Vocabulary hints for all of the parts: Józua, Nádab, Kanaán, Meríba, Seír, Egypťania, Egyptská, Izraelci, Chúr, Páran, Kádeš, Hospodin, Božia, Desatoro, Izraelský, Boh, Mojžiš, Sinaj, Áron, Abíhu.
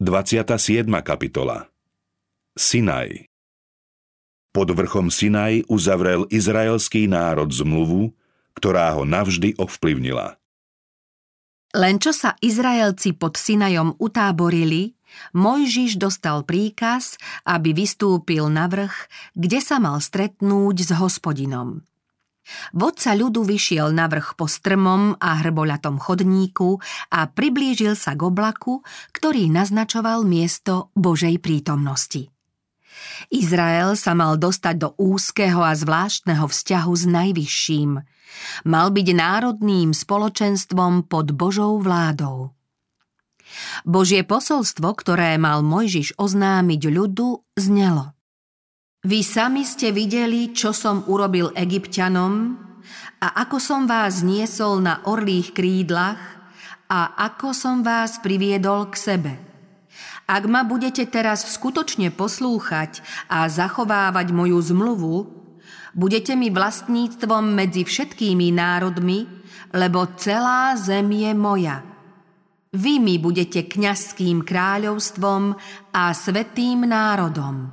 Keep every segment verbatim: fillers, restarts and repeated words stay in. dvadsiata siedma kapitola Sinaj. Pod vrchom Sinaj uzavrel izraelský národ zmluvu, ktorá ho navždy ovplyvnila. Len čo sa Izraelci pod Sinajom utáborili, Mojžiš dostal príkaz, aby vystúpil na vrch, kde sa mal stretnúť s Hospodinom. Vodca ľudu vyšiel na vrch po strmom a hrboľatom chodníku a priblížil sa k oblaku, ktorý naznačoval miesto Božej prítomnosti. Izrael sa mal dostať do úzkeho a zvláštneho vzťahu s Najvyšším. Mal byť národným spoločenstvom pod Božou vládou. Božie posolstvo, ktoré mal Mojžiš oznámiť ľudu, znelo: Vy sami ste videli, čo som urobil Egypťanom a ako som vás niesol na orlých krídlach a ako som vás priviedol k sebe. Ak ma budete teraz skutočne poslúchať a zachovávať moju zmluvu, budete mi vlastníctvom medzi všetkými národmi, lebo celá zem je moja. Vy mi budete kňazským kráľovstvom a svätým národom.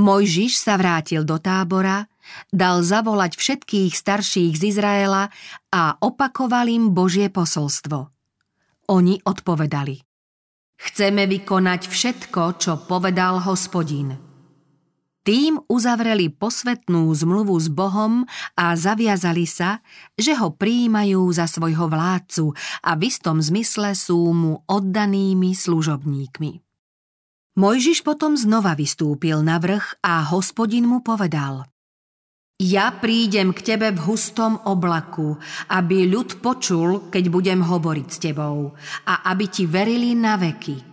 Mojžiš sa vrátil do tábora, dal zavolať všetkých starších z Izraela a opakoval im Božie posolstvo. Oni odpovedali: Chceme vykonať všetko, čo povedal Hospodin. Tým uzavreli posvätnú zmluvu s Bohom a zaviazali sa, že ho prijímajú za svojho vládcu a v istom zmysle sú mu oddanými služobníkmi. Mojžiš potom znova vystúpil na vrch a Hospodin mu povedal: Ja prídem k tebe v hustom oblaku, aby ľud počul, keď budem hovoriť s tebou, a aby ti verili na veky.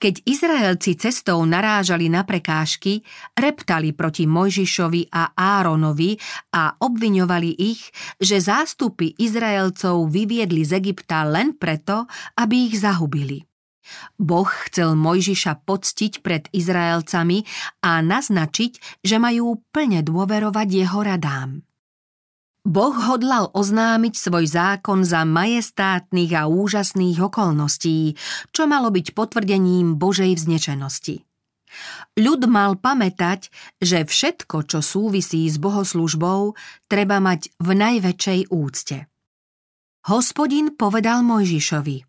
Keď Izraelci cestou narážali na prekážky, reptali proti Mojžišovi a Áronovi a obviňovali ich, že zástupy Izraelcov vyviedli z Egypta len preto, aby ich zahubili. Boh chcel Mojžiša poctiť pred Izraelcami a naznačiť, že majú plne dôverovať jeho radám. Boh hodlal oznámiť svoj zákon za majestátnych a úžasných okolností, čo malo byť potvrdením Božej vznešenosti. Ľud mal pamätať, že všetko, čo súvisí s bohoslužbou, treba mať v najväčšej úcte. Hospodin povedal Mojžišovi: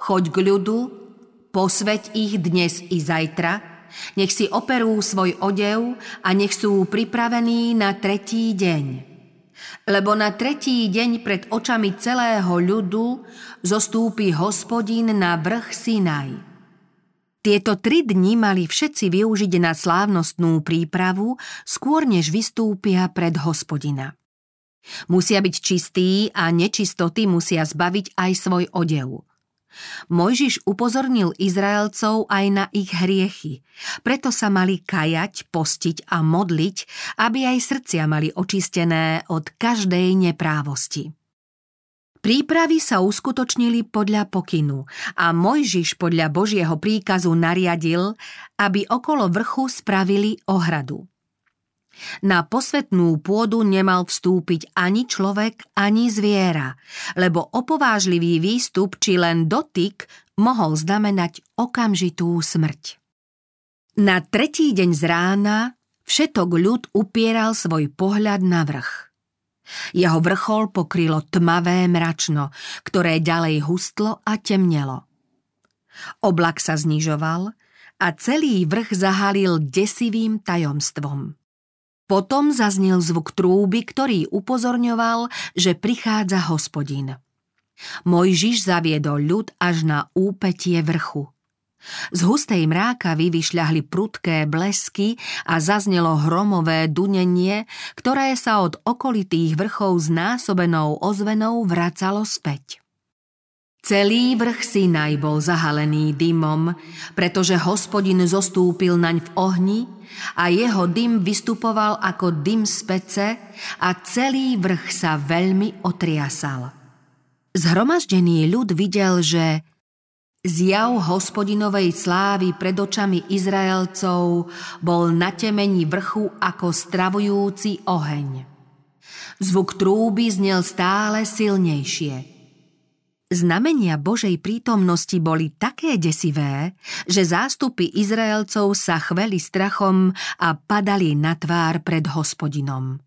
Choď k ľudu, posväť ich dnes i zajtra, nech si operú svoj odev a nech sú pripravení na tretí deň. Lebo na tretí deň pred očami celého ľudu zostúpi Hospodin na vrch Sinaj. Tieto tri dni mali všetci využiť na slávnostnú prípravu, skôr než vystúpia pred Hospodina. Musia byť čistí a nečistoty musia zbaviť aj svoj odev. Mojžiš upozornil Izraelcov aj na ich hriechy, preto sa mali kajať, postiť a modliť, aby aj srdcia mali očistené od každej neprávosti. Prípravy sa uskutočnili podľa pokynu a Mojžiš podľa Božieho príkazu nariadil, aby okolo vrchu spravili ohradu. Na posvätnú pôdu nemal vstúpiť ani človek, ani zviera, lebo opovážlivý výstup či len dotyk mohol znamenať okamžitú smrť. Na tretí deň z rána všetok ľud upieral svoj pohľad na vrch. Jeho vrchol pokrylo tmavé mračno, ktoré ďalej hustlo a temnelo. Oblak sa znižoval a celý vrch zahalil desivým tajomstvom. Potom zaznel zvuk trúby, ktorý upozorňoval, že prichádza Hospodin. Mojžiš zaviedol ľud až na úpätie vrchu. Z hustej mrákavy vyšľahli prudké blesky a zaznelo hromové dunenie, ktoré sa od okolitých vrchov znásobenou ozvenou vracalo späť. Celý vrch Sinaj bol zahalený dymom, pretože Hospodin zostúpil naň v ohni a jeho dym vystupoval ako dym z pece a celý vrch sa veľmi otriasal. Zhromaždený ľud videl, že zjav Hospodinovej slávy pred očami Izraelcov bol na temení vrchu ako stravujúci oheň. Zvuk trúby znel stále silnejšie. Znamenia Božej prítomnosti boli také desivé, že zástupy Izraelcov sa chveli strachom a padali na tvár pred Hospodinom.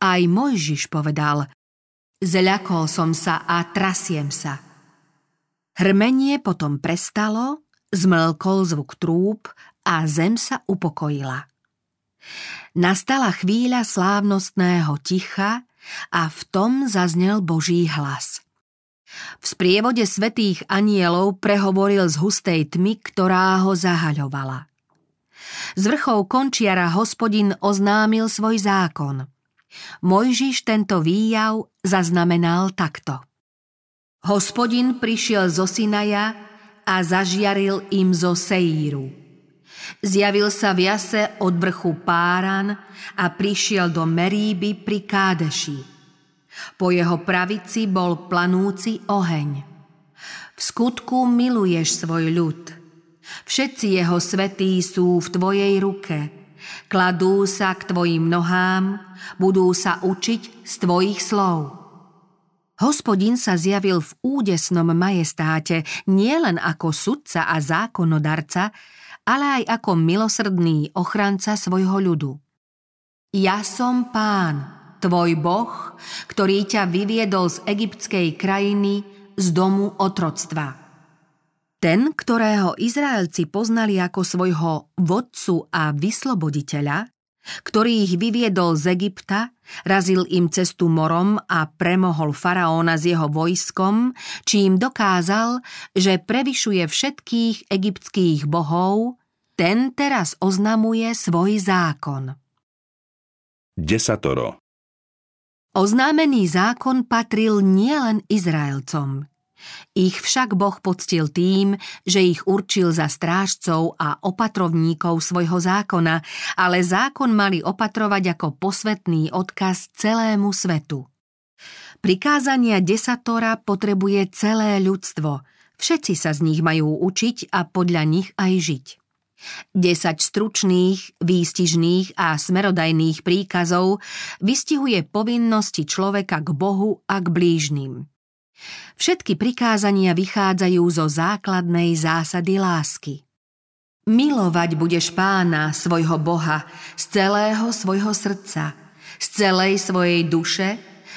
Aj Mojžiš povedal: "Zľakol som sa a trasiem sa." Hrmenie potom prestalo, zmlkol zvuk trúb a zem sa upokojila. Nastala chvíľa slávnostného ticha a v tom zaznel Boží hlas. V sprievode svätých anielov prehovoril z hustej tmy, ktorá ho zahaľovala. Z vrchov končiara Hospodin oznámil svoj zákon. Mojžiš tento výjav zaznamenal takto: Hospodin prišiel zo Sinaja a zažiaril im zo Seíru. Zjavil sa v jase od vrchu Páran a prišiel do Meríby pri Kádeši. Po jeho pravici bol planúci oheň. V skutku miluješ svoj ľud. Všetci jeho svätí sú v tvojej ruke. Kladú sa k tvojim nohám, budú sa učiť z tvojich slov. Hospodin sa zjavil v údesnom majestáte nielen ako sudca a zákonodarca, ale aj ako milosrdný ochranca svojho ľudu. Ja som Pán, tvoj Boh, ktorý ťa vyviedol z egyptskej krajiny, z domu otroctva. Ten, ktorého Izraelci poznali ako svojho vodcu a vysloboditeľa, ktorý ich vyviedol z Egypta, razil im cestu morom a premohol faraóna s jeho vojskom, čím dokázal, že prevyšuje všetkých egyptských bohov, ten teraz oznamuje svoj zákon. Desatoro. Oznámený zákon patril nielen Izraelcom. Ich však Boh poctil tým, že ich určil za strážcov a opatrovníkov svojho zákona, ale zákon mali opatrovať ako posvätný odkaz celému svetu. Prikázania Desatora potrebuje celé ľudstvo. Všetci sa z nich majú učiť a podľa nich aj žiť. Desať stručných, výstižných a smerodajných príkazov vystihuje povinnosti človeka k Bohu a k blížnym. Všetky prikázania vychádzajú zo základnej zásady lásky. Milovať budeš Pána, svojho Boha, z celého svojho srdca, z celej svojej duše,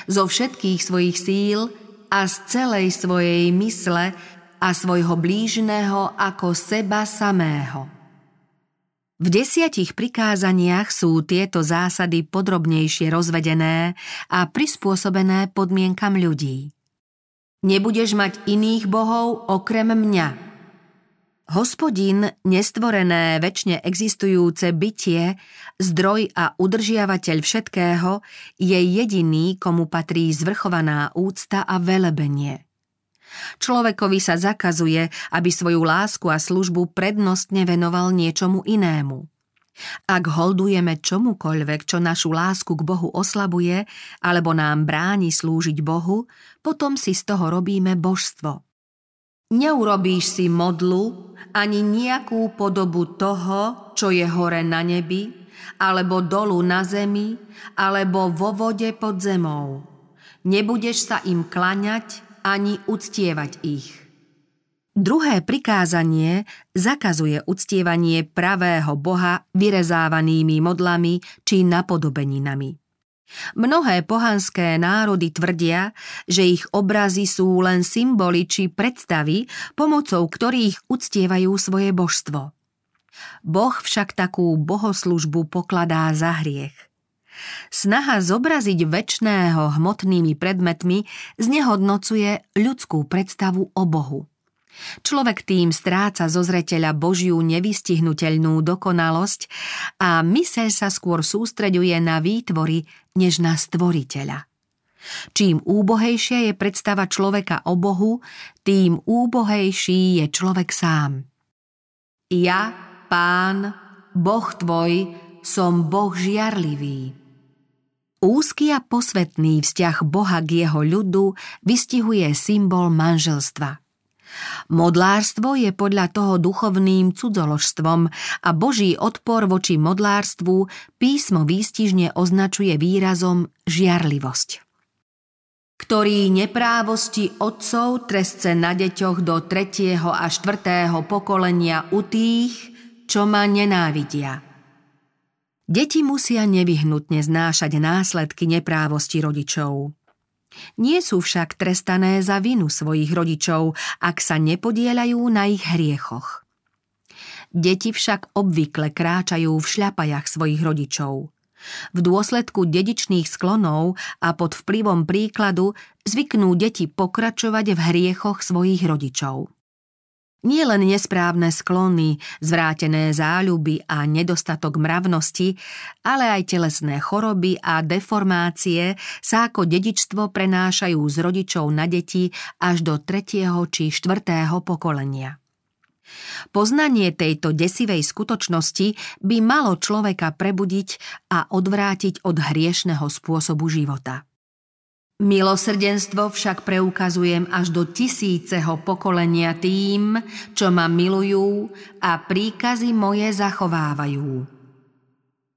zo všetkých svojich síl a z celej svojej mysle a svojho blížneho ako seba samého. V desiatich prikázaniach sú tieto zásady podrobnejšie rozvedené a prispôsobené podmienkam ľudí. Nebudeš mať iných bohov okrem mňa. Hospodin, nestvorené, večne existujúce bytie, zdroj a udržiavateľ všetkého, je jediný, komu patrí zvrchovaná úcta a velebenie. Človekovi sa zakazuje, aby svoju lásku a službu prednostne venoval niečomu inému. Ak holdujeme čomukoľvek, čo našu lásku k Bohu oslabuje alebo nám bráni slúžiť Bohu, potom si z toho robíme božstvo. Neurobíš si modlu ani nejakú podobu toho, čo je hore na nebi, alebo dolu na zemi, alebo vo vode pod zemou. Nebudeš sa im klaňať ani uctievať ich. Druhé prikázanie zakazuje uctievanie pravého Boha vyrezávanými modlami či napodobeninami. Mnohé pohanské národy tvrdia, že ich obrazy sú len symboly či predstavy, pomocou ktorých uctievajú svoje božstvo. Boh však takú bohoslužbu pokladá za hriech. Snaha zobraziť večného hmotnými predmetmi znehodnocuje ľudskú predstavu o Bohu. Človek tým stráca zo zreteľa Božiu nevystihnuteľnú dokonalosť a myseľ sa skôr sústreďuje na výtvory, než na stvoriteľa. Čím úbohejšia je predstava človeka o Bohu, tým úbohejší je človek sám. Ja, Pán, Boh tvoj, som Boh žiarlivý. Úzky a posvätný vzťah Boha k jeho ľudu vystihuje symbol manželstva. Modlárstvo je podľa toho duchovným cudzoložstvom a Boží odpor voči modlárstvu písmo výstižne označuje výrazom žiarlivosť. ktorý neprávosti otcov trestce na deťoch do tretieho a štvrtého pokolenia u tých, čo ma nenávidia. Deti musia nevyhnutne znášať následky neprávosti rodičov. Nie sú však trestané za vinu svojich rodičov, ak sa nepodieľajú na ich hriechoch. Deti však obvykle kráčajú v šľapajach svojich rodičov. V dôsledku dedičných sklonov a pod vplyvom príkladu zvyknú deti pokračovať v hriechoch svojich rodičov. Nie len nesprávne sklony, zvrátené záľuby a nedostatok mravnosti, ale aj telesné choroby a deformácie sa ako dedičstvo prenášajú z rodičov na deti až do tretieho či štvrtého pokolenia. Poznanie tejto desivej skutočnosti by malo človeka prebudiť a odvrátiť od hriešneho spôsobu života. Milosrdenstvo však preukazujem až do tisíceho pokolenia tým, čo ma milujú a príkazy moje zachovávajú.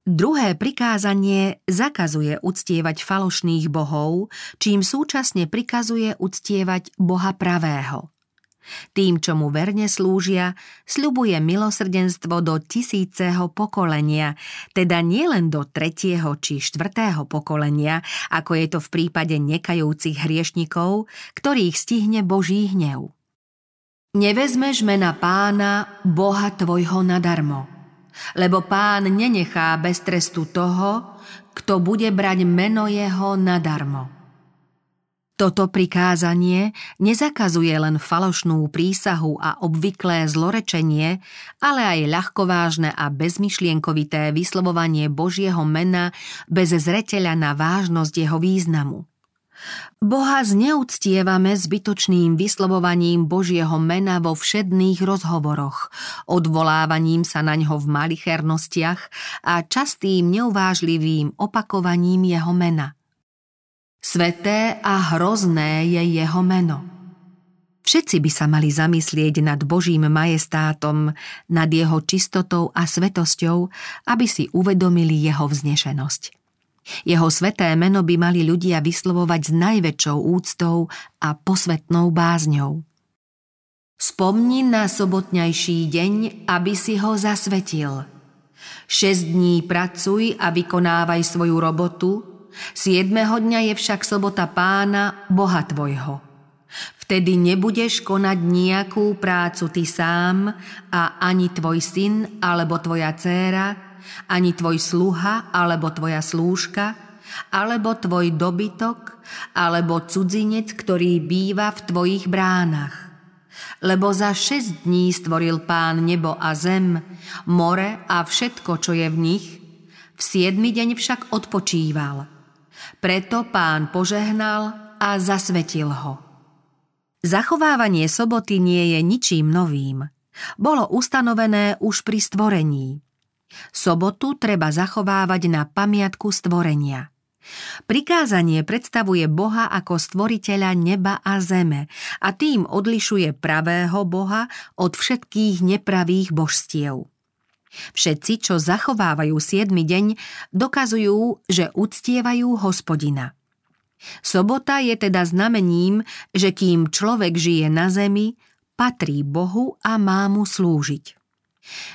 Druhé prikázanie zakazuje uctievať falošných bohov, čím súčasne prikazuje uctievať Boha pravého. Tým, čo mu verne slúžia, sľubuje milosrdenstvo do tisíceho pokolenia, teda nielen do tretieho či štvrtého pokolenia, ako je to v prípade nekajúcich hriešnikov, ktorých stihne Boží hnev. Nevezmeš mena Pána, Boha tvojho nadarmo, lebo Pán nenechá bez trestu toho, kto bude brať meno jeho nadarmo. Toto prikázanie nezakazuje len falošnú prísahu a obvyklé zlorečenie, ale aj ľahkovážne a bezmyšlienkovité vyslovovanie Božieho mena bez zreteľa na vážnosť jeho významu. Boha zneuctievame zbytočným vyslovovaním Božieho mena vo všedných rozhovoroch, odvolávaním sa na ňo v malichernostiach a častým neuvážlivým opakovaním jeho mena. Sveté a hrozné je jeho meno. Všetci by sa mali zamyslieť nad Božím majestátom, nad jeho čistotou a svetosťou, aby si uvedomili jeho vznešenosť. Jeho sveté meno by mali ľudia vyslovovať s najväčšou úctou a posvetnou bázňou. Spomni na sobotňajší deň, aby si ho zasvetil. Šesť dní pracuj a vykonávaj svoju robotu, siedmeho dňa je však sobota Pána, Boha tvojho. Vtedy nebudeš konať nejakú prácu ty sám a ani tvoj syn alebo tvoja dcéra, ani tvoj sluha alebo tvoja slúžka, alebo tvoj dobytok, alebo cudzinec, ktorý býva v tvojich bránach. Lebo za šesť dní stvoril Pán nebo a zem, more a všetko, čo je v nich, v siedmy deň však odpočíval. Preto Pán požehnal a zasvetil ho. Zachovávanie soboty nie je ničím novým. Bolo ustanovené už pri stvorení. Sobotu treba zachovávať na pamiatku stvorenia. Prikázanie predstavuje Boha ako stvoriteľa neba a zeme a tým odlišuje pravého Boha od všetkých nepravých božstiev. Všetci, čo zachovávajú siedmy deň, dokazujú, že uctievajú Hospodina. Sobota je teda znamením, že kým človek žije na zemi, patrí Bohu a má mu slúžiť.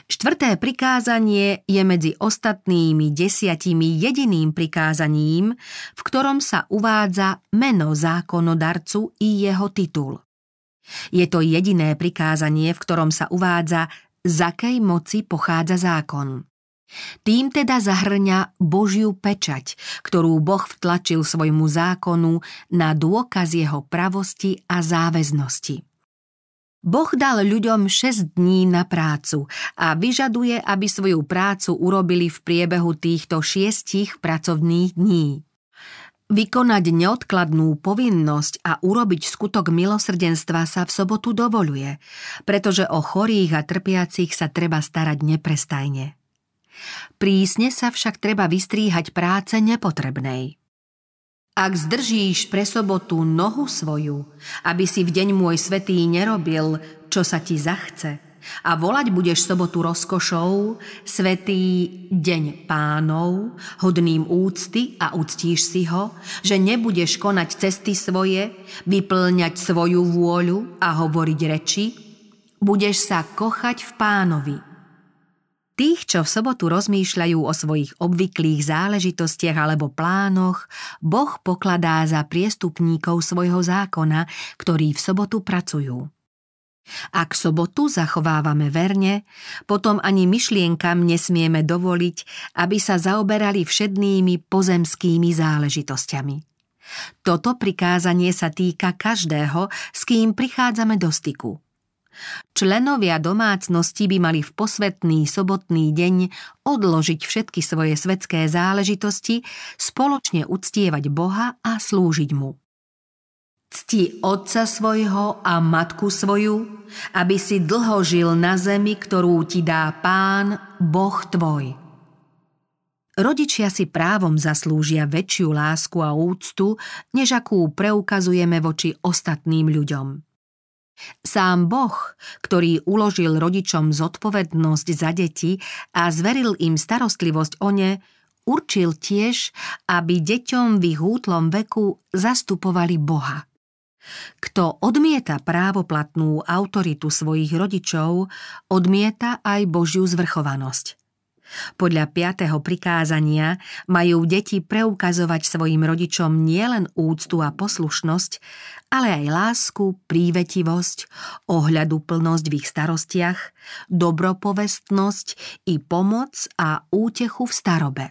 Štvrté prikázanie je medzi ostatnými desiatimi jediným prikázaním, v ktorom sa uvádza meno zákonodarcu i jeho titul. Je to jediné prikázanie, v ktorom sa uvádza, z akej moci pochádza zákon. Tým teda zahrňa Božiu pečať, ktorú Boh vtlačil svojmu zákonu na dôkaz jeho pravosti a záväznosti. Boh dal ľuďom šesť dní na prácu a vyžaduje, aby svoju prácu urobili v priebehu týchto šiestich pracovných dní. Vykonať neodkladnú povinnosť a urobiť skutok milosrdenstva sa v sobotu dovoľuje, pretože o chorých a trpiacich sa treba starať neprestajne. Prísne sa však treba vystríhať práce nepotrebnej. Ak zdržíš pre sobotu nohu svoju, aby si v deň môj svätý nerobil, čo sa ti zachce, A volať budeš sobotu rozkošou, svätý deň Pánov, hodným úcty a uctíš si ho, že nebudeš konať cesty svoje, vyplňať svoju vôľu a hovoriť reči, budeš sa kochať v Pánovi. Tých, čo v sobotu rozmýšľajú o svojich obvyklých záležitostiach alebo plánoch, Boh pokladá za priestupníkov svojho zákona, ktorí v sobotu pracujú. Ak sobotu zachovávame verne, potom ani myšlienkam nesmieme dovoliť, aby sa zaoberali všednými pozemskými záležitosťami. Toto prikázanie sa týka každého, s kým prichádzame do styku. Členovia domácnosti by mali v posvätný sobotný deň odložiť všetky svoje svetské záležitosti, spoločne uctievať Boha a slúžiť mu. Cti otca svojho a matku svoju, aby si dlho žil na zemi, ktorú ti dá Pán, Boh tvoj. Rodičia si právom zaslúžia väčšiu lásku a úctu, než akú preukazujeme voči ostatným ľuďom. Sám Boh, ktorý uložil rodičom zodpovednosť za deti a zveril im starostlivosť o ne, určil tiež, aby deťom v ich útlom veku zastupovali Boha. Kto odmieta právoplatnú autoritu svojich rodičov, odmieta aj Božiu zvrchovanosť. Podľa piateho prikázania majú deti preukazovať svojim rodičom nielen úctu a poslušnosť, ale aj lásku, prívetivosť, ohľaduplnosť v ich starostiach, dobropovestnosť i pomoc a útechu v starobe.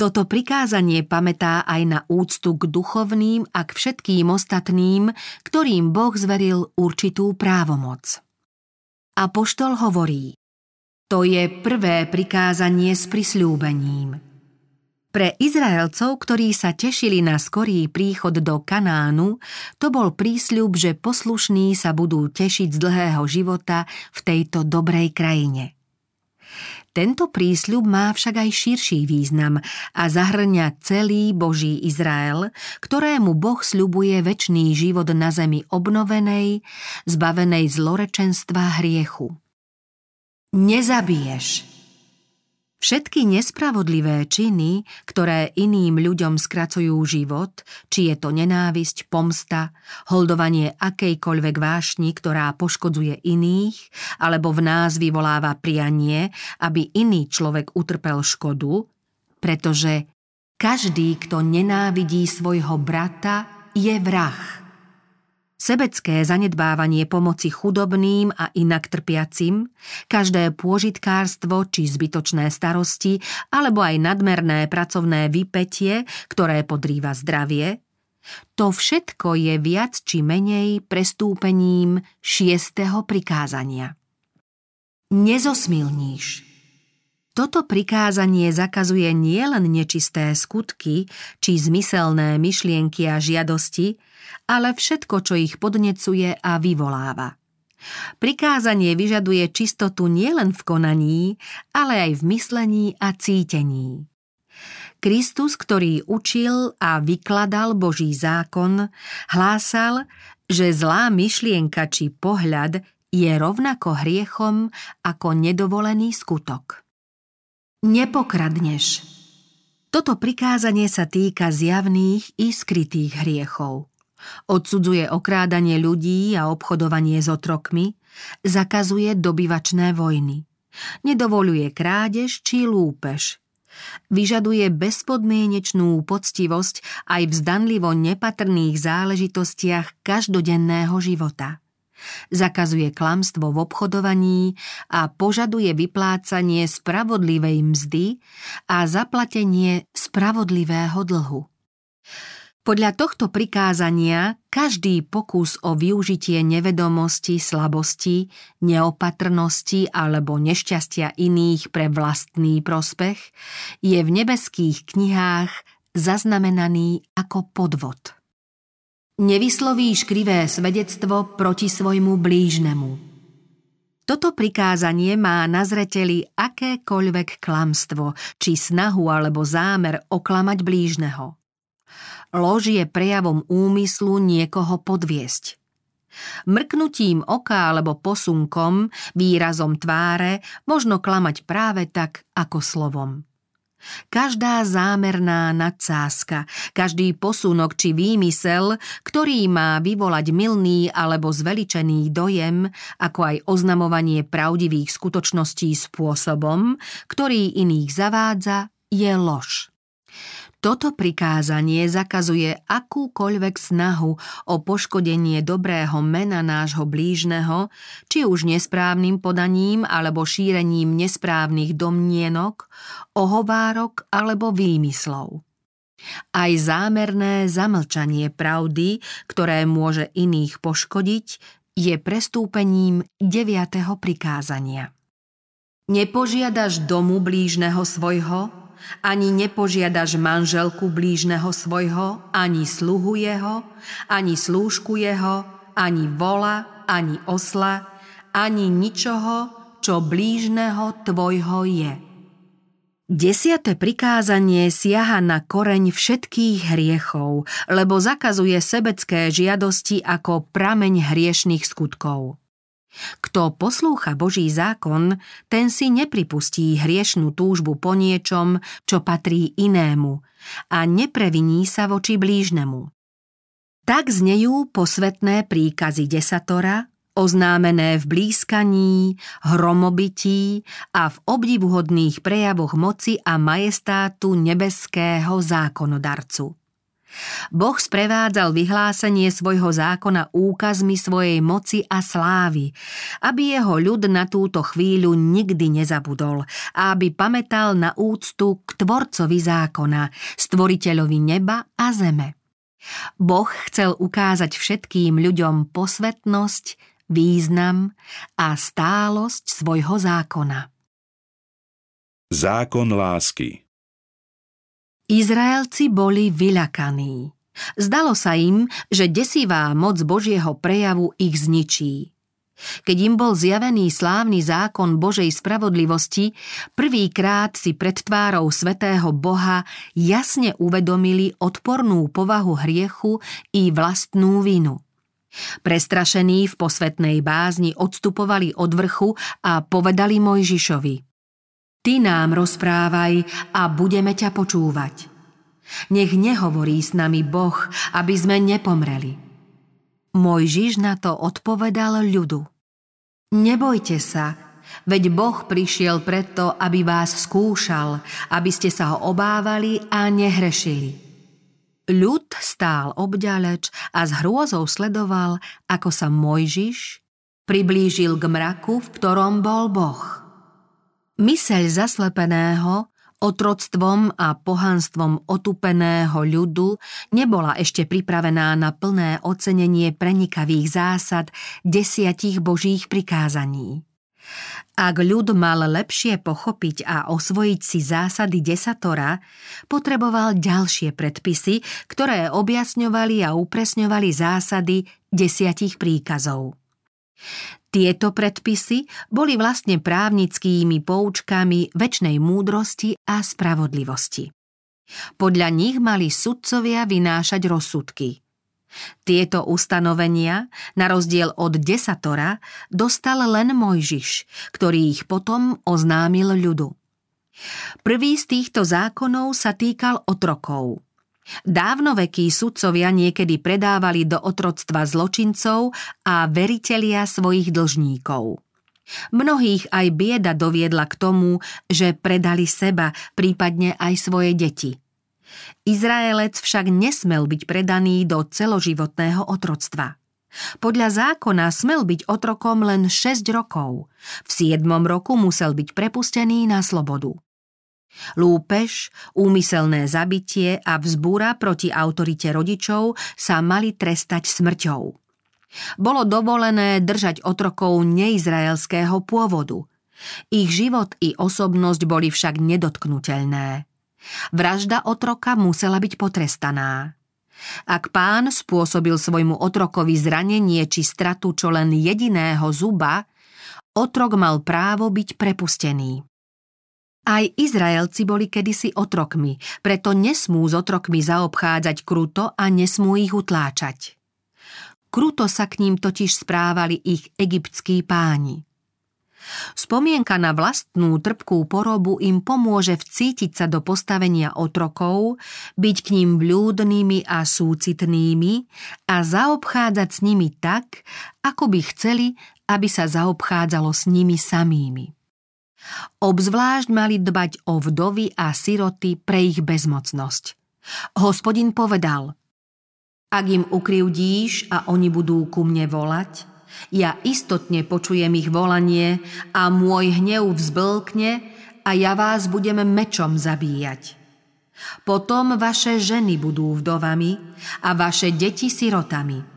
Toto prikázanie pamätá aj na úctu k duchovným a k všetkým ostatným, ktorým Boh zveril určitú právomoc. Apoštol hovorí: to je prvé prikázanie s prisľúbením. Pre Izraelcov, ktorí sa tešili na skorý príchod do Kanánu, to bol prísľub, že poslušní sa budú tešiť z dlhého života v tejto dobrej krajine. Tento prísľub má však aj širší význam a zahrňa celý Boží Izrael, ktorému Boh sľubuje večný život na zemi obnovenej, zbavenej zlorečenstva hriechu. Nezabiješ. Všetky nespravodlivé činy, ktoré iným ľuďom skracujú život, či je to nenávisť, pomsta, holdovanie akejkoľvek vášni, ktorá poškodzuje iných, alebo v nás vyvoláva prianie, aby iný človek utrpel škodu, pretože každý, kto nenávidí svojho brata, je vrah. Sebecké zanedbávanie pomoci chudobným a inak trpiacim, každé pôžitkárstvo či zbytočné starosti, alebo aj nadmerné pracovné vypätie, ktoré podrýva zdravie, to všetko je viac či menej prestúpením šiesteho prikázania. Nezosmilníš. Toto prikázanie zakazuje nielen nečisté skutky či zmyselné myšlienky a žiadosti, ale všetko, čo ich podnecuje a vyvoláva. Prikázanie vyžaduje čistotu nielen v konaní, ale aj v myslení a cítení. Kristus, ktorý učil a vykladal Boží zákon, hlásal, že zlá myšlienka či pohľad je rovnako hriechom ako nedovolený skutok. Nepokradneš. Toto prikázanie sa týka zjavných i skrytých hriechov. Odsudzuje okrádanie ľudí a obchodovanie s otrokmi, zakazuje dobyvačné vojny, nedovoľuje krádež či lúpež, vyžaduje bezpodmienečnú poctivosť aj v zdanlivo nepatrných záležitostiach každodenného života. Zakazuje klamstvo v obchodovaní a požaduje vyplácanie spravodlivej mzdy a zaplatenie spravodlivého dlhu. Podľa tohto prikázania každý pokus o využitie nevedomosti, slabosti, neopatrnosti alebo nešťastia iných pre vlastný prospech je v nebeských knihách zaznamenaný ako podvod. Nevyslovíš krivé svedectvo proti svojmu blížnemu. Toto prikázanie má na zreteli akékoľvek klamstvo, či snahu alebo zámer oklamať blížneho. Lož je prejavom úmyslu niekoho podviesť. Mrknutím oka alebo posunkom, výrazom tváre, možno klamať práve tak ako slovom. Každá zámerná nadsázka, každý posunok či výmysel, ktorý má vyvolať mylný alebo zveličený dojem, ako aj oznamovanie pravdivých skutočností spôsobom, ktorý iných zavádza, je lož. Toto prikázanie zakazuje akúkoľvek snahu o poškodenie dobrého mena nášho blížneho, či už nesprávnym podaním alebo šírením nesprávnych domnienok, ohovárok alebo výmyslov. Aj zámerné zamlčanie pravdy, ktoré môže iných poškodiť, je prestúpením deviateho prikázania. Nepožiadaš domu blížneho svojho, ani nepožiadaš manželku blížneho svojho, ani sluhu jeho, ani slúžku jeho, ani vola, ani osla, ani ničoho, čo blížneho tvojho je. Desiate prikázanie siaha na koreň všetkých hriechov, lebo zakazuje sebecké žiadosti ako prameň hriešnych skutkov. Kto poslúcha Boží zákon, ten si nepripustí hriešnú túžbu po niečom, čo patrí inému, a nepreviní sa voči blížnemu. Tak znejú posvetné príkazy Desatora, oznámené v blízkaní, hromobití a v obdivuhodných prejavoch moci a majestátu nebeského zákonodarcu. Boh sprevádzal vyhlásenie svojho zákona úkazmi svojej moci a slávy, aby jeho ľud na túto chvíľu nikdy nezabudol a aby pamätal na úctu k tvorcovi zákona, stvoriteľovi neba a zeme. Boh chcel ukázať všetkým ľuďom posvetnosť, význam a stálosť svojho zákona. Zákon lásky. Izraelci boli vyľakaní. Zdalo sa im, že desivá moc Božieho prejavu ich zničí. Keď im bol zjavený slávny zákon Božej spravodlivosti, prvýkrát si pred tvárou svätého Boha jasne uvedomili odpornú povahu hriechu i vlastnú vinu. Prestrašení v posvetnej bázni odstupovali od vrchu a povedali Mojžišovi: Ty nám rozprávaj a budeme ťa počúvať. Nech nehovorí s nami Boh, aby sme nepomreli. Mojžiš na to odpovedal ľudu: Nebojte sa, veď Boh prišiel preto, aby vás skúšal, aby ste sa ho obávali a nehrešili. Ľud stál obďaleč a s hrôzou sledoval, ako sa Mojžiš priblížil k mraku, v ktorom bol Boh. Myseľ zaslepeného, otroctvom a pohanstvom otupeného ľudu nebola ešte pripravená na plné ocenenie prenikavých zásad desiatich Božích prikázaní. Ak ľud mal lepšie pochopiť a osvojiť si zásady Desatora, potreboval ďalšie predpisy, ktoré objasňovali a upresňovali zásady desiatich príkazov. Tieto predpisy boli vlastne právnickými poučkami večnej múdrosti a spravodlivosti. Podľa nich mali sudcovia vynášať rozsudky. Tieto ustanovenia, na rozdiel od Desatora, dostal len Mojžiš, ktorý ich potom oznámil ľudu. Prvý z týchto zákonov sa týkal otrokov. Dávnovekí sudcovia niekedy predávali do otroctva zločincov a veritelia svojich dlžníkov. Mnohých aj bieda doviedla k tomu, že predali seba, prípadne aj svoje deti. Izraelec však nesmel byť predaný do celoživotného otroctva. Podľa zákona smel byť otrokom len šesť rokov. V siedmom roku musel byť prepustený na slobodu. Lúpež, úmyselné zabitie a vzbúra proti autorite rodičov sa mali trestať smrťou. Bolo dovolené držať otrokov neizraelského pôvodu. Ich život i osobnosť boli však nedotknuteľné. Vražda otroka musela byť potrestaná. Ak pán spôsobil svojmu otrokovi zranenie či stratu čo len jediného zuba, otrok mal právo byť prepustený. Aj Izraelci boli kedysi otrokmi, preto nesmú s otrokmi zaobchádzať kruto a nesmú ich utláčať. Kruto sa k ním totiž správali ich egyptskí páni. Spomienka na vlastnú trpkú porobu im pomôže vcítiť sa do postavenia otrokov, byť k ním vľúdnymi a súcitnými a zaobchádzať s nimi tak, ako by chceli, aby sa zaobchádzalo s nimi samými. Obzvlášť mali dbať o vdovy a siroty pre ich bezmocnosť. Hospodin povedal: Ak im ukrivdíš a oni budú ku mne volať, ja istotne počujem ich volanie a môj hnev vzblkne a ja vás budem mečom zabíjať. Potom vaše ženy budú vdovami a vaše deti sirotami.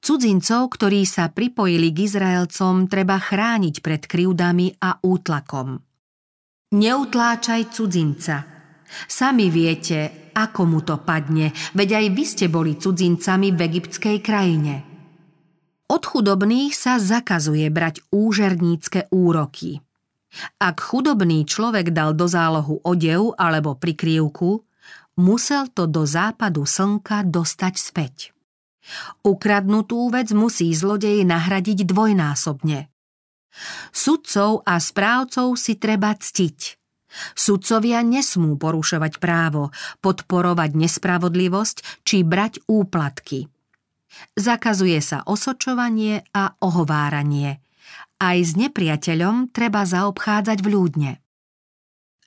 Cudzincov, ktorí sa pripojili k Izraelcom, treba chrániť pred krivdami a útlakom. Neutláčaj cudzinca. Sami viete, ako mu to padne, veď aj vy ste boli cudzincami v egyptskej krajine. Od chudobných sa zakazuje brať úžernícke úroky. Ak chudobný človek dal do zálohu odev alebo prikryvku, musel to do západu slnka dostať späť. Ukradnutú vec musí zlodej nahradiť dvojnásobne. Sudcov a správcov si treba ctiť. Sudcovia nesmú porušovať právo, podporovať nespravodlivosť či brať úplatky. Zakazuje sa osočovanie a ohováranie. Aj s nepriateľom treba zaobchádzať vľúdne.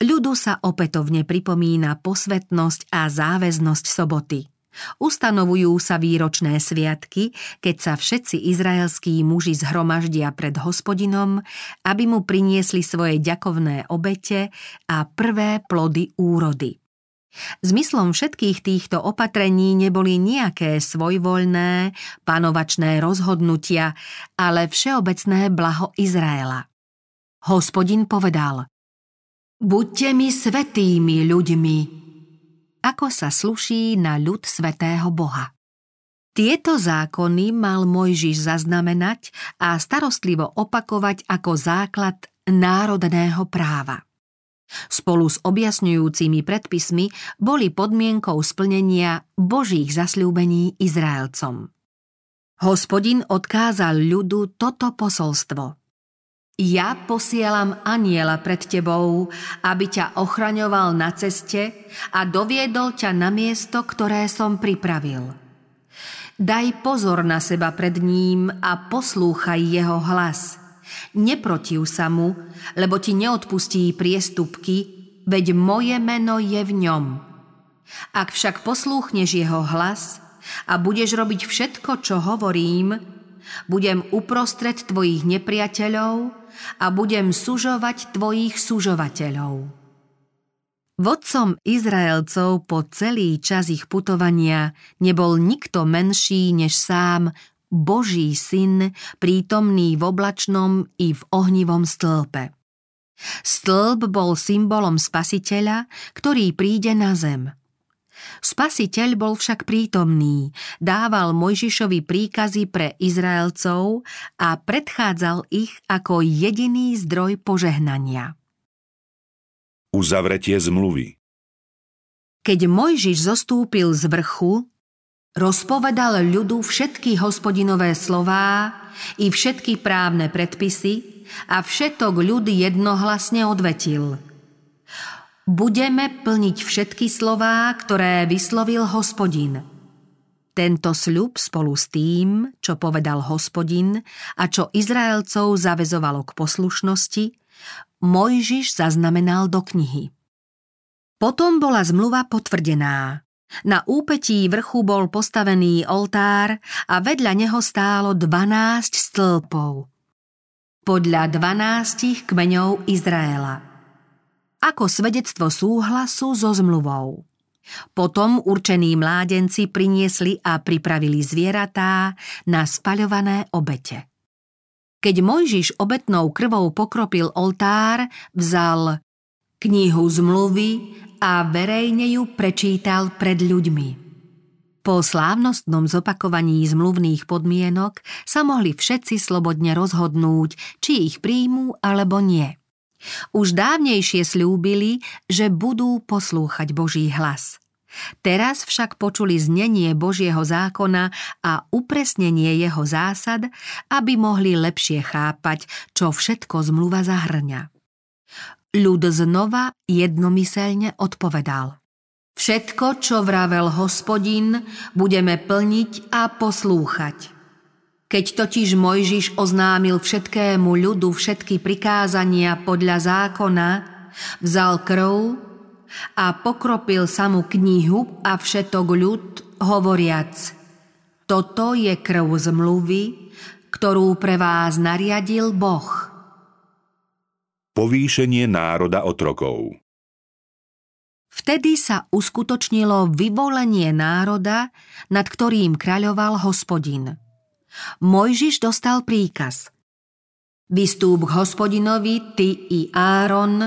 Ľudu sa opätovne pripomína posvetnosť a záväznosť soboty. Ustanovujú sa výročné sviatky, keď sa všetci izraelskí muži zhromaždia pred Hospodinom, aby mu priniesli svoje ďakovné obete a prvé plody úrody. Zmyslom všetkých týchto opatrení neboli nejaké svojvoľné, panovačné rozhodnutia, ale všeobecné blaho Izraela. Hospodin povedal: Buďte mi svätými ľuďmi, ako sa sluší na ľud svätého Boha. Tieto zákony mal Mojžiš zaznamenať a starostlivo opakovať ako základ národného práva. Spolu s objasňujúcimi predpismi boli podmienkou splnenia Božích zasľúbení Izraelcom. Hospodin odkázal ľudu toto posolstvo: Ja posielam anjela pred tebou, aby ťa ochraňoval na ceste a doviedol ťa na miesto, ktoré som pripravil. Daj pozor na seba pred ním a poslúchaj jeho hlas. Neprotiv sa mu, lebo ti neodpustí priestupky, veď moje meno je v ňom. Ak však poslúchneš jeho hlas a budeš robiť všetko, čo hovorím, budem uprostred tvojich nepriateľov a budem sužovať tvojich sužovateľov. Vodcom Izraelcov po celý čas ich putovania nebol nikto menší než sám Boží syn, prítomný v oblačnom i v ohnivom stĺpe. Stĺp bol symbolom Spasiteľa, ktorý príde na zem. Spasiteľ bol však prítomný, dával Mojžišovi príkazy pre Izraelcov a predchádzal ich ako jediný zdroj požehnania. Uzavretie zmluvy. Keď Mojžiš zostúpil z vrchu, rozpovedal ľudu všetky Hospodinové slová i všetky právne predpisy a všetok ľud jednohlasne odvetil: Budeme plniť všetky slová, ktoré vyslovil Hospodin. Tento sľub spolu s tým, čo povedal Hospodin a čo Izraelcov zavezovalo k poslušnosti, Mojžiš zaznamenal do knihy. Potom bola zmluva potvrdená. Na úpetí vrchu bol postavený oltár a vedľa neho stálo dvanásť stĺpov, podľa dvanástich kmeňov Izraela, ako svedectvo súhlasu so zmluvou. Potom určení mládenci priniesli a pripravili zvieratá na spaľované obete. Keď Mojžiš obetnou krvou pokropil oltár, vzal knihu zmluvy a verejne ju prečítal pred ľuďmi. Po slávnostnom zopakovaní zmluvných podmienok sa mohli všetci slobodne rozhodnúť, či ich príjmú alebo nie. Už dávnejšie sľúbili, že budú poslúchať Boží hlas. Teraz však počuli znenie Božieho zákona a upresnenie jeho zásad, aby mohli lepšie chápať, čo všetko zmluva zahrňa. Ľud znova jednomyselne odpovedal: Všetko, čo vravel Hospodin, budeme plniť a poslúchať. Keď totiž Mojžiš oznámil všetkému ľudu všetky prikázania podľa zákona, vzal krv a pokropil samú knihu a všetok ľud, hovoriac: Toto je krv zmluvy, ktorú pre vás nariadil Boh. Povýšenie národa otrokov. Vtedy sa uskutočnilo vyvolenie národa, nad ktorým kráľoval Hospodin. Mojžiš dostal príkaz: Vystúp k Hospodinovi ty i Áron,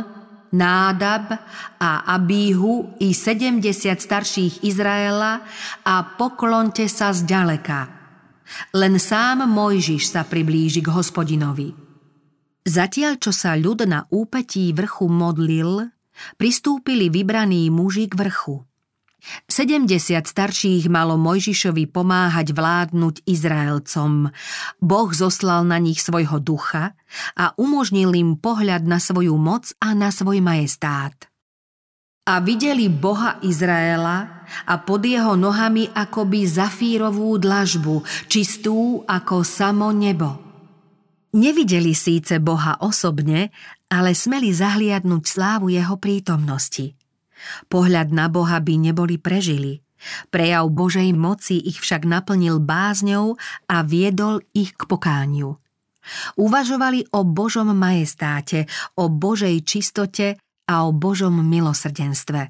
Nádab a Abíhu i sedemdesiat starších Izraela a pokloňte sa zďaleka. Len sám Mojžiš sa priblíži k Hospodinovi. Zatiaľ, čo sa ľud na úpetí vrchu modlil, pristúpili vybraní muži k vrchu. sedemdesiat starších malo Mojžišovi pomáhať vládnuť Izraelcom. Boh zoslal na nich svojho ducha a umožnil im pohľad na svoju moc a na svoj majestát. A videli Boha Izraela a pod jeho nohami akoby zafírovú dlažbu, čistú ako samo nebo. Nevideli síce Boha osobne, ale smeli zahliadnúť slávu jeho prítomnosti. Pohľad na Boha by neboli prežili. Prejav Božej moci ich však naplnil bázňou a viedol ich k pokániu. Uvažovali o Božom majestáte, o Božej čistote a o Božom milosrdenstve.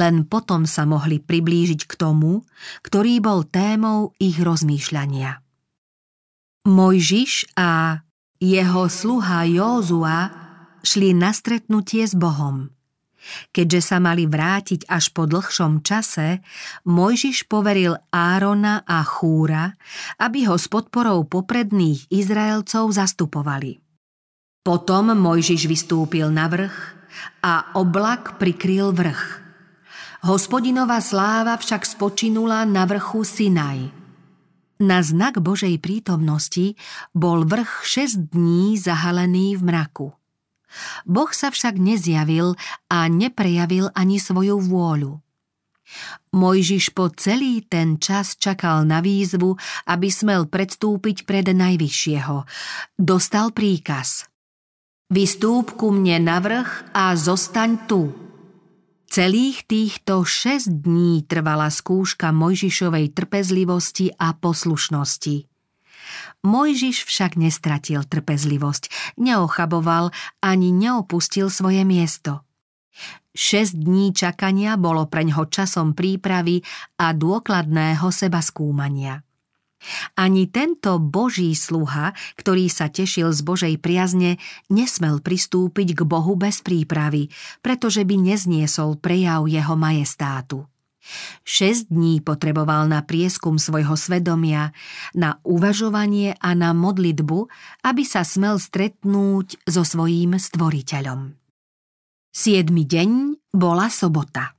Len potom sa mohli priblížiť k tomu, ktorý bol témou ich rozmýšľania. Mojžiš a jeho sluha Józua šli na stretnutie s Bohom. Keďže sa mali vrátiť až po dlhšom čase, Mojžiš poveril Árona a Chúra, aby ho s podporou popredných Izraelcov zastupovali. Potom Mojžiš vystúpil na vrch a oblak prikryl vrch. Hospodinová sláva však spočinula na vrchu Sinaj. Na znak Božej prítomnosti bol vrch šesť dní zahalený v mraku. Boh sa však nezjavil a neprejavil ani svoju vôľu. Mojžiš po celý ten čas čakal na výzvu, aby smel predstúpiť pred Najvyššieho. Dostal príkaz: Vystúp ku mne na vrch a zostaň tu. Celých týchto šesť dní trvala skúška Mojžišovej trpezlivosti a poslušnosti. Mojžiš však nestratil trpezlivosť, neochaboval ani neopustil svoje miesto. Šesť dní čakania bolo preňho časom prípravy a dôkladného sebaskúmania. Ani tento Boží sluha, ktorý sa tešil z Božej priazne, nesmel pristúpiť k Bohu bez prípravy, pretože by nezniesol prejav jeho majestátu. Šesť dní potreboval na prieskum svojho svedomia, na uvažovanie a na modlitbu, aby sa smel stretnúť so svojím stvoriteľom. Siedmy deň bola sobota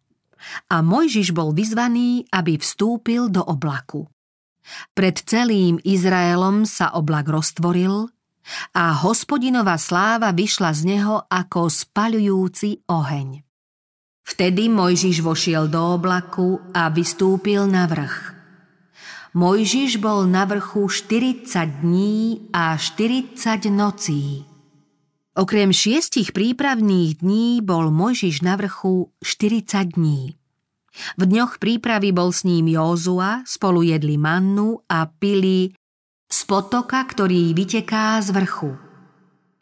a Mojžiš bol vyzvaný, aby vstúpil do oblaku. Pred celým Izraelom sa oblak roztvoril a Hospodinová sláva vyšla z neho ako spaľujúci oheň. Vtedy Mojžiš vošiel do oblaku a vystúpil na vrch. Mojžiš bol na vrchu štyridsať dní a štyridsať nocí. Okrem šiestich prípravných dní bol Mojžiš na vrchu štyridsať dní. V dňoch prípravy bol s ním Józua, spolu jedli mannu a pili z potoka, ktorý vyteká z vrchu.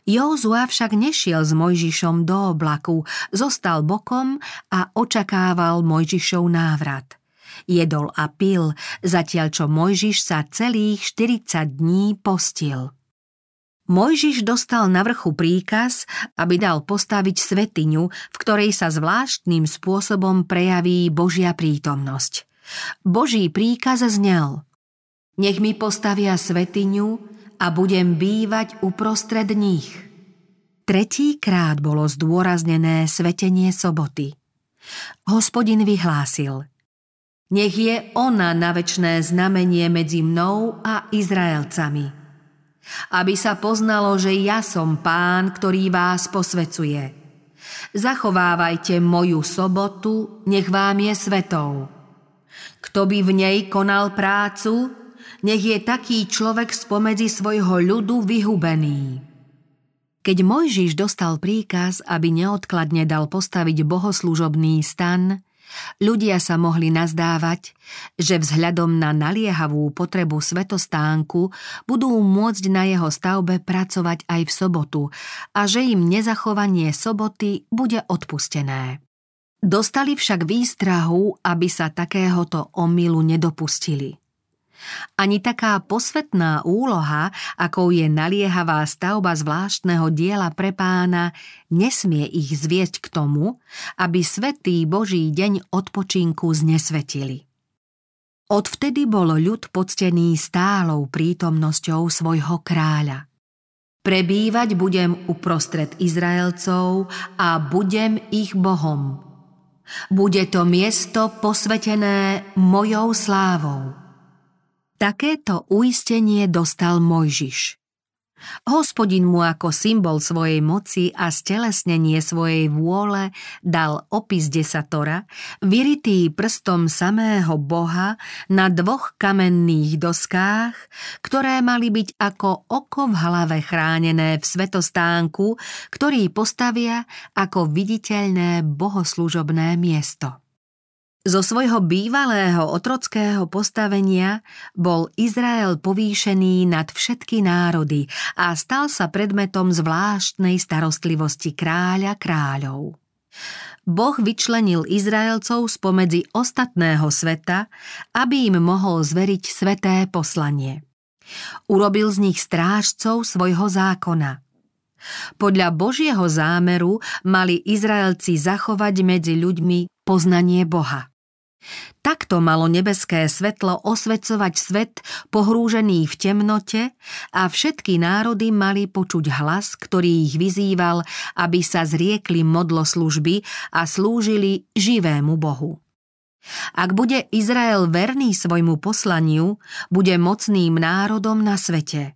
Józua však nešiel s Mojžišom do oblaku, zostal bokom a očakával Mojžišov návrat. Jedol a pil, zatiaľ čo Mojžiš sa celých štyridsať dní postil. Mojžiš dostal na vrchu príkaz, aby dal postaviť svetiňu, v ktorej sa zvláštnym spôsobom prejaví Božia prítomnosť. Boží príkaz znel: Nech mi postavia svetiňu a budem bývať uprostred nich. Tretíkrát bolo zdôraznené svetenie soboty. Hospodin vyhlásil: Nech je ona na večné znamenie medzi mnou a Izraelcami, aby sa poznalo, že ja som Pán, ktorý vás posvecuje. Zachovávajte moju sobotu, nech vám je svetou. Kto by v nej konal prácu, nech je taký človek spomedzi svojho ľudu vyhubený. Keď Mojžiš dostal príkaz, aby neodkladne dal postaviť bohoslužobný stan, ľudia sa mohli nazdávať, že vzhľadom na naliehavú potrebu svetostánku budú môcť na jeho stavbe pracovať aj v sobotu a že im nezachovanie soboty bude odpustené. Dostali však výstrahu, aby sa takéhoto omylu nedopustili. Ani taká posvetná úloha, akou je naliehavá stavba zvláštneho diela pre Pána, nesmie ich zviesť k tomu, aby svätý Boží deň odpočinku znesvetili. Odvtedy bol ľud poctený stálou prítomnosťou svojho kráľa. Prebývať budem uprostred Izraelcov a budem ich Bohom. Bude to miesto posvetené mojou slávou. Takéto uistenie dostal Mojžiš. Hospodin mu ako symbol svojej moci a stelesnenie svojej vôle dal opis Desatora, vyritý prstom samého Boha na dvoch kamenných doskách, ktoré mali byť ako oko v hlave chránené v svetostánku, ktorý postavia ako viditeľné bohoslužobné miesto. Zo svojho bývalého otrockého postavenia bol Izrael povýšený nad všetky národy a stal sa predmetom zvláštnej starostlivosti kráľa kráľov. Boh vyčlenil Izraelcov spomedzi ostatného sveta, aby im mohol zveriť sveté poslanie. Urobil z nich strážcov svojho zákona. Podľa Božieho zámeru mali Izraelci zachovať medzi ľuďmi poznanie Boha. Takto malo nebeské svetlo osvecovať svet pohrúžený v temnote a všetky národy mali počuť hlas, ktorý ich vyzýval, aby sa zriekli modloslužby a slúžili živému Bohu. Ak bude Izrael verný svojmu poslaniu, bude mocným národom na svete.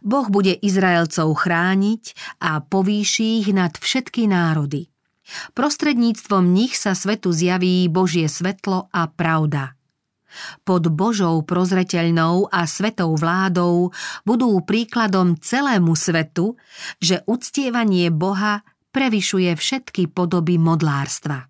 Boh bude Izraelcov chrániť a povýši ich nad všetky národy. Prostredníctvom nich sa svetu zjaví Božie svetlo a pravda. Pod Božou prozreteľnou a svetou vládou budú príkladom celému svetu, že uctievanie Boha prevyšuje všetky podoby modlárstva.